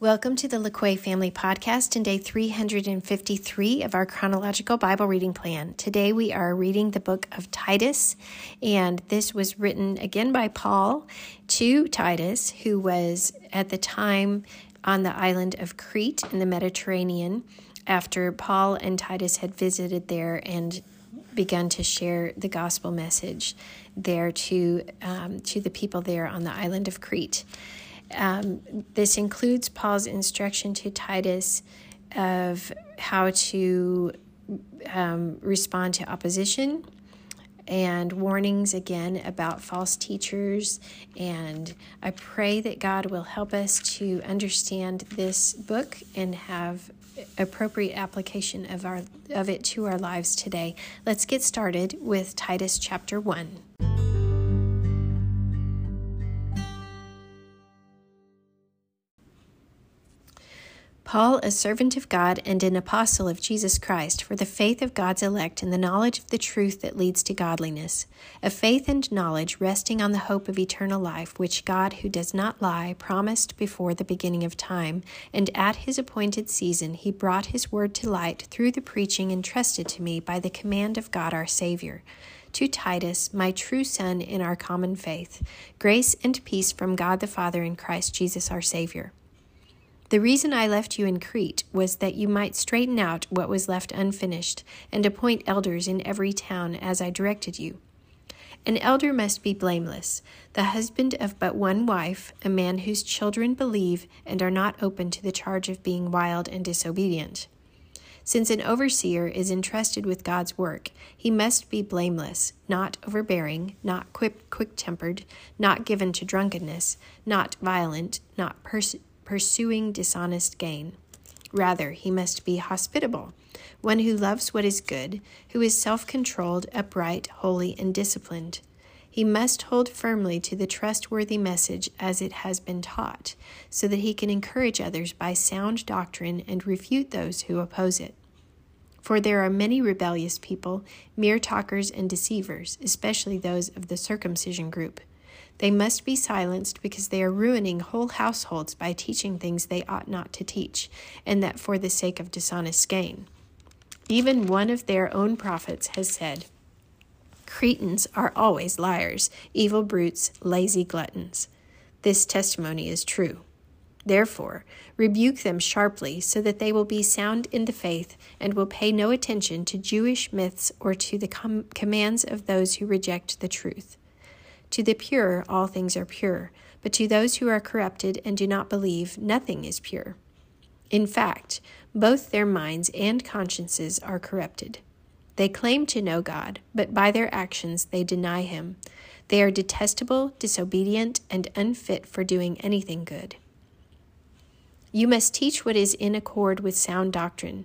Welcome to the LeQuay Family Podcast and day 353 of our chronological Bible reading plan. Today we are reading the book of Titus, and this was written again by Paul to Titus, who was at the time on the island of Crete in the Mediterranean after Paul and Titus had visited there and begun to share the gospel message there to the people there on the island of Crete. This includes Paul's instruction to Titus of how to respond to opposition and warnings again about false teachers. And I pray that God will help us to understand this book and have appropriate application of it to our lives today. Let's get started with Titus chapter 1. Paul, a servant of God and an apostle of Jesus Christ, for the faith of God's elect and the knowledge of the truth that leads to godliness, a faith and knowledge resting on the hope of eternal life, which God, who does not lie, promised before the beginning of time, and at his appointed season he brought his word to light through the preaching entrusted to me by the command of God our Savior. To Titus, my true son in our common faith, grace and peace from God the Father and Christ Jesus our Savior. The reason I left you in Crete was that you might straighten out what was left unfinished and appoint elders in every town as I directed you. An elder must be blameless, the husband of but one wife, a man whose children believe and are not open to the charge of being wild and disobedient. Since an overseer is entrusted with God's work, he must be blameless, not overbearing, not quick-tempered, not given to drunkenness, not violent, not pursuing dishonest gain. Rather, he must be hospitable, one who loves what is good, who is self-controlled, upright, holy, and disciplined. He must hold firmly to the trustworthy message as it has been taught, so that he can encourage others by sound doctrine and refute those who oppose it. For there are many rebellious people, mere talkers and deceivers, especially those of the circumcision group. They must be silenced because they are ruining whole households by teaching things they ought not to teach, and that for the sake of dishonest gain. Even one of their own prophets has said, "Cretans are always liars, evil brutes, lazy gluttons." This testimony is true. Therefore, rebuke them sharply so that they will be sound in the faith and will pay no attention to Jewish myths or to the commands of those who reject the truth. To the pure, all things are pure, but to those who are corrupted and do not believe, nothing is pure. In fact, both their minds and consciences are corrupted. They claim to know God, but by their actions they deny him. They are detestable, disobedient, and unfit for doing anything good. You must teach what is in accord with sound doctrine.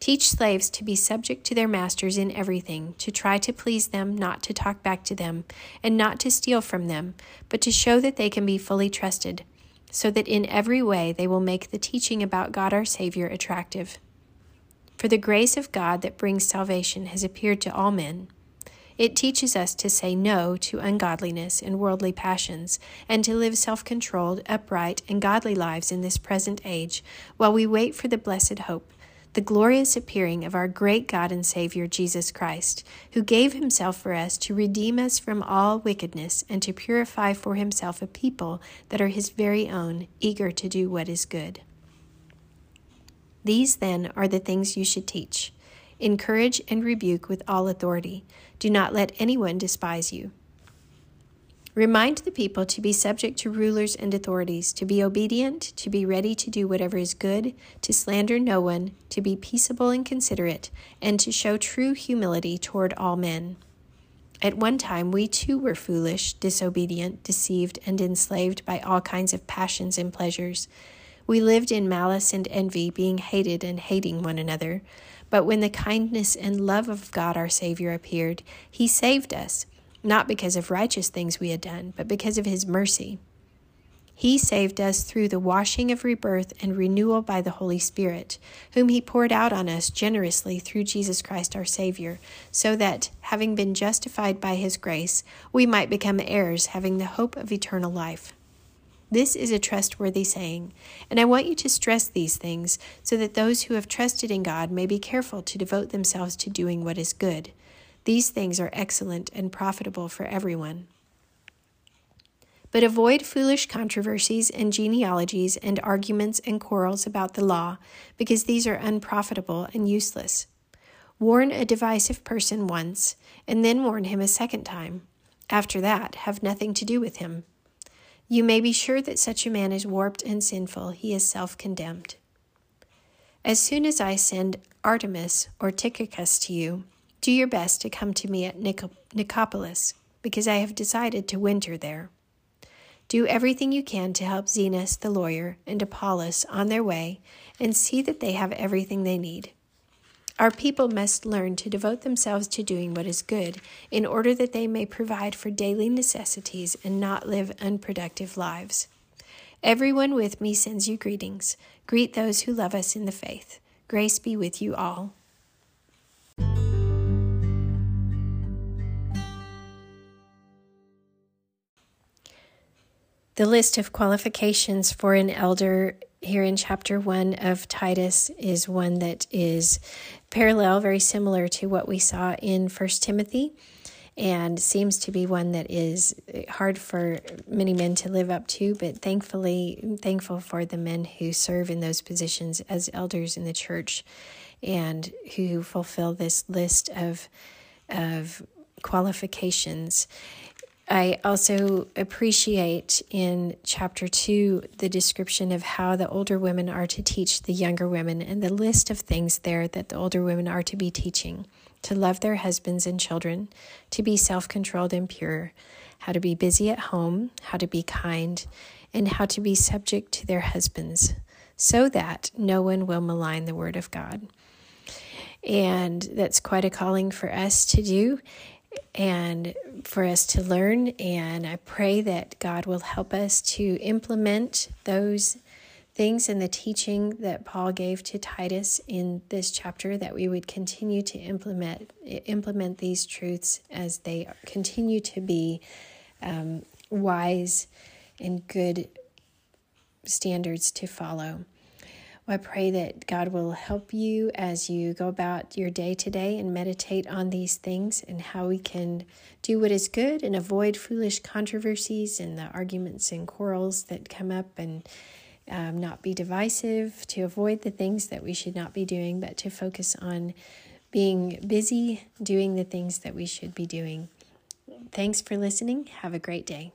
Teach slaves to be subject to their masters in everything, to try to please them, not to talk back to them, and not to steal from them, but to show that they can be fully trusted, so that in every way they will make the teaching about God our Savior attractive. For the grace of God that brings salvation has appeared to all men. It teaches us to say no to ungodliness and worldly passions, and to live self-controlled, upright, and godly lives in this present age, while we wait for the blessed hope, the glorious appearing of our great God and Savior, Jesus Christ, who gave himself for us to redeem us from all wickedness and to purify for himself a people that are his very own, eager to do what is good. These, then, are the things you should teach. Encourage and rebuke with all authority. Do not let anyone despise you. Remind the people to be subject to rulers and authorities, to be obedient, to be ready to do whatever is good, to slander no one, to be peaceable and considerate, and to show true humility toward all men. At one time we too were foolish, disobedient, deceived, and enslaved by all kinds of passions and pleasures. We lived in malice and envy, being hated and hating one another. But when the kindness and love of God our Savior appeared, he saved us, not because of righteous things we had done, but because of his mercy. He saved us through the washing of rebirth and renewal by the Holy Spirit, whom he poured out on us generously through Jesus Christ our Savior, so that, having been justified by his grace, we might become heirs, having the hope of eternal life. This is a trustworthy saying, and I want you to stress these things so that those who have trusted in God may be careful to devote themselves to doing what is good. These things are excellent and profitable for everyone. But avoid foolish controversies and genealogies and arguments and quarrels about the law, because these are unprofitable and useless. Warn a divisive person once, and then warn him a second time. After that, have nothing to do with him. You may be sure that such a man is warped and sinful. He is self-condemned. As soon as I send Artemis or Tychicus to you, do your best to come to me at Nicopolis, because I have decided to winter there. Do everything you can to help Zenas the lawyer and Apollos on their way, and see that they have everything they need. Our people must learn to devote themselves to doing what is good in order that they may provide for daily necessities and not live unproductive lives. Everyone with me sends you greetings. Greet those who love us in the faith. Grace be with you all. The list of qualifications for an elder here in chapter 1 of Titus is one that is parallel, very similar to what we saw in 1 Timothy, and seems to be one that is hard for many men to live up to, but thankful for the men who serve in those positions as elders in the church and who fulfill this list of qualifications. I also appreciate in chapter 2 the description of how the older women are to teach the younger women and the list of things there that the older women are to be teaching: to love their husbands and children, to be self-controlled and pure, how to be busy at home, how to be kind, and how to be subject to their husbands, so that no one will malign the word of God. And that's quite a calling for us to do and for us to learn, and I pray that God will help us to implement those things in the teaching that Paul gave to Titus in this chapter, that we would continue to implement these truths as they continue to be wise and good standards to follow. I pray that God will help you as you go about your day today and meditate on these things and how we can do what is good and avoid foolish controversies and the arguments and quarrels that come up, and not be divisive, to avoid the things that we should not be doing, but to focus on being busy doing the things that we should be doing. Thanks for listening. Have a great day.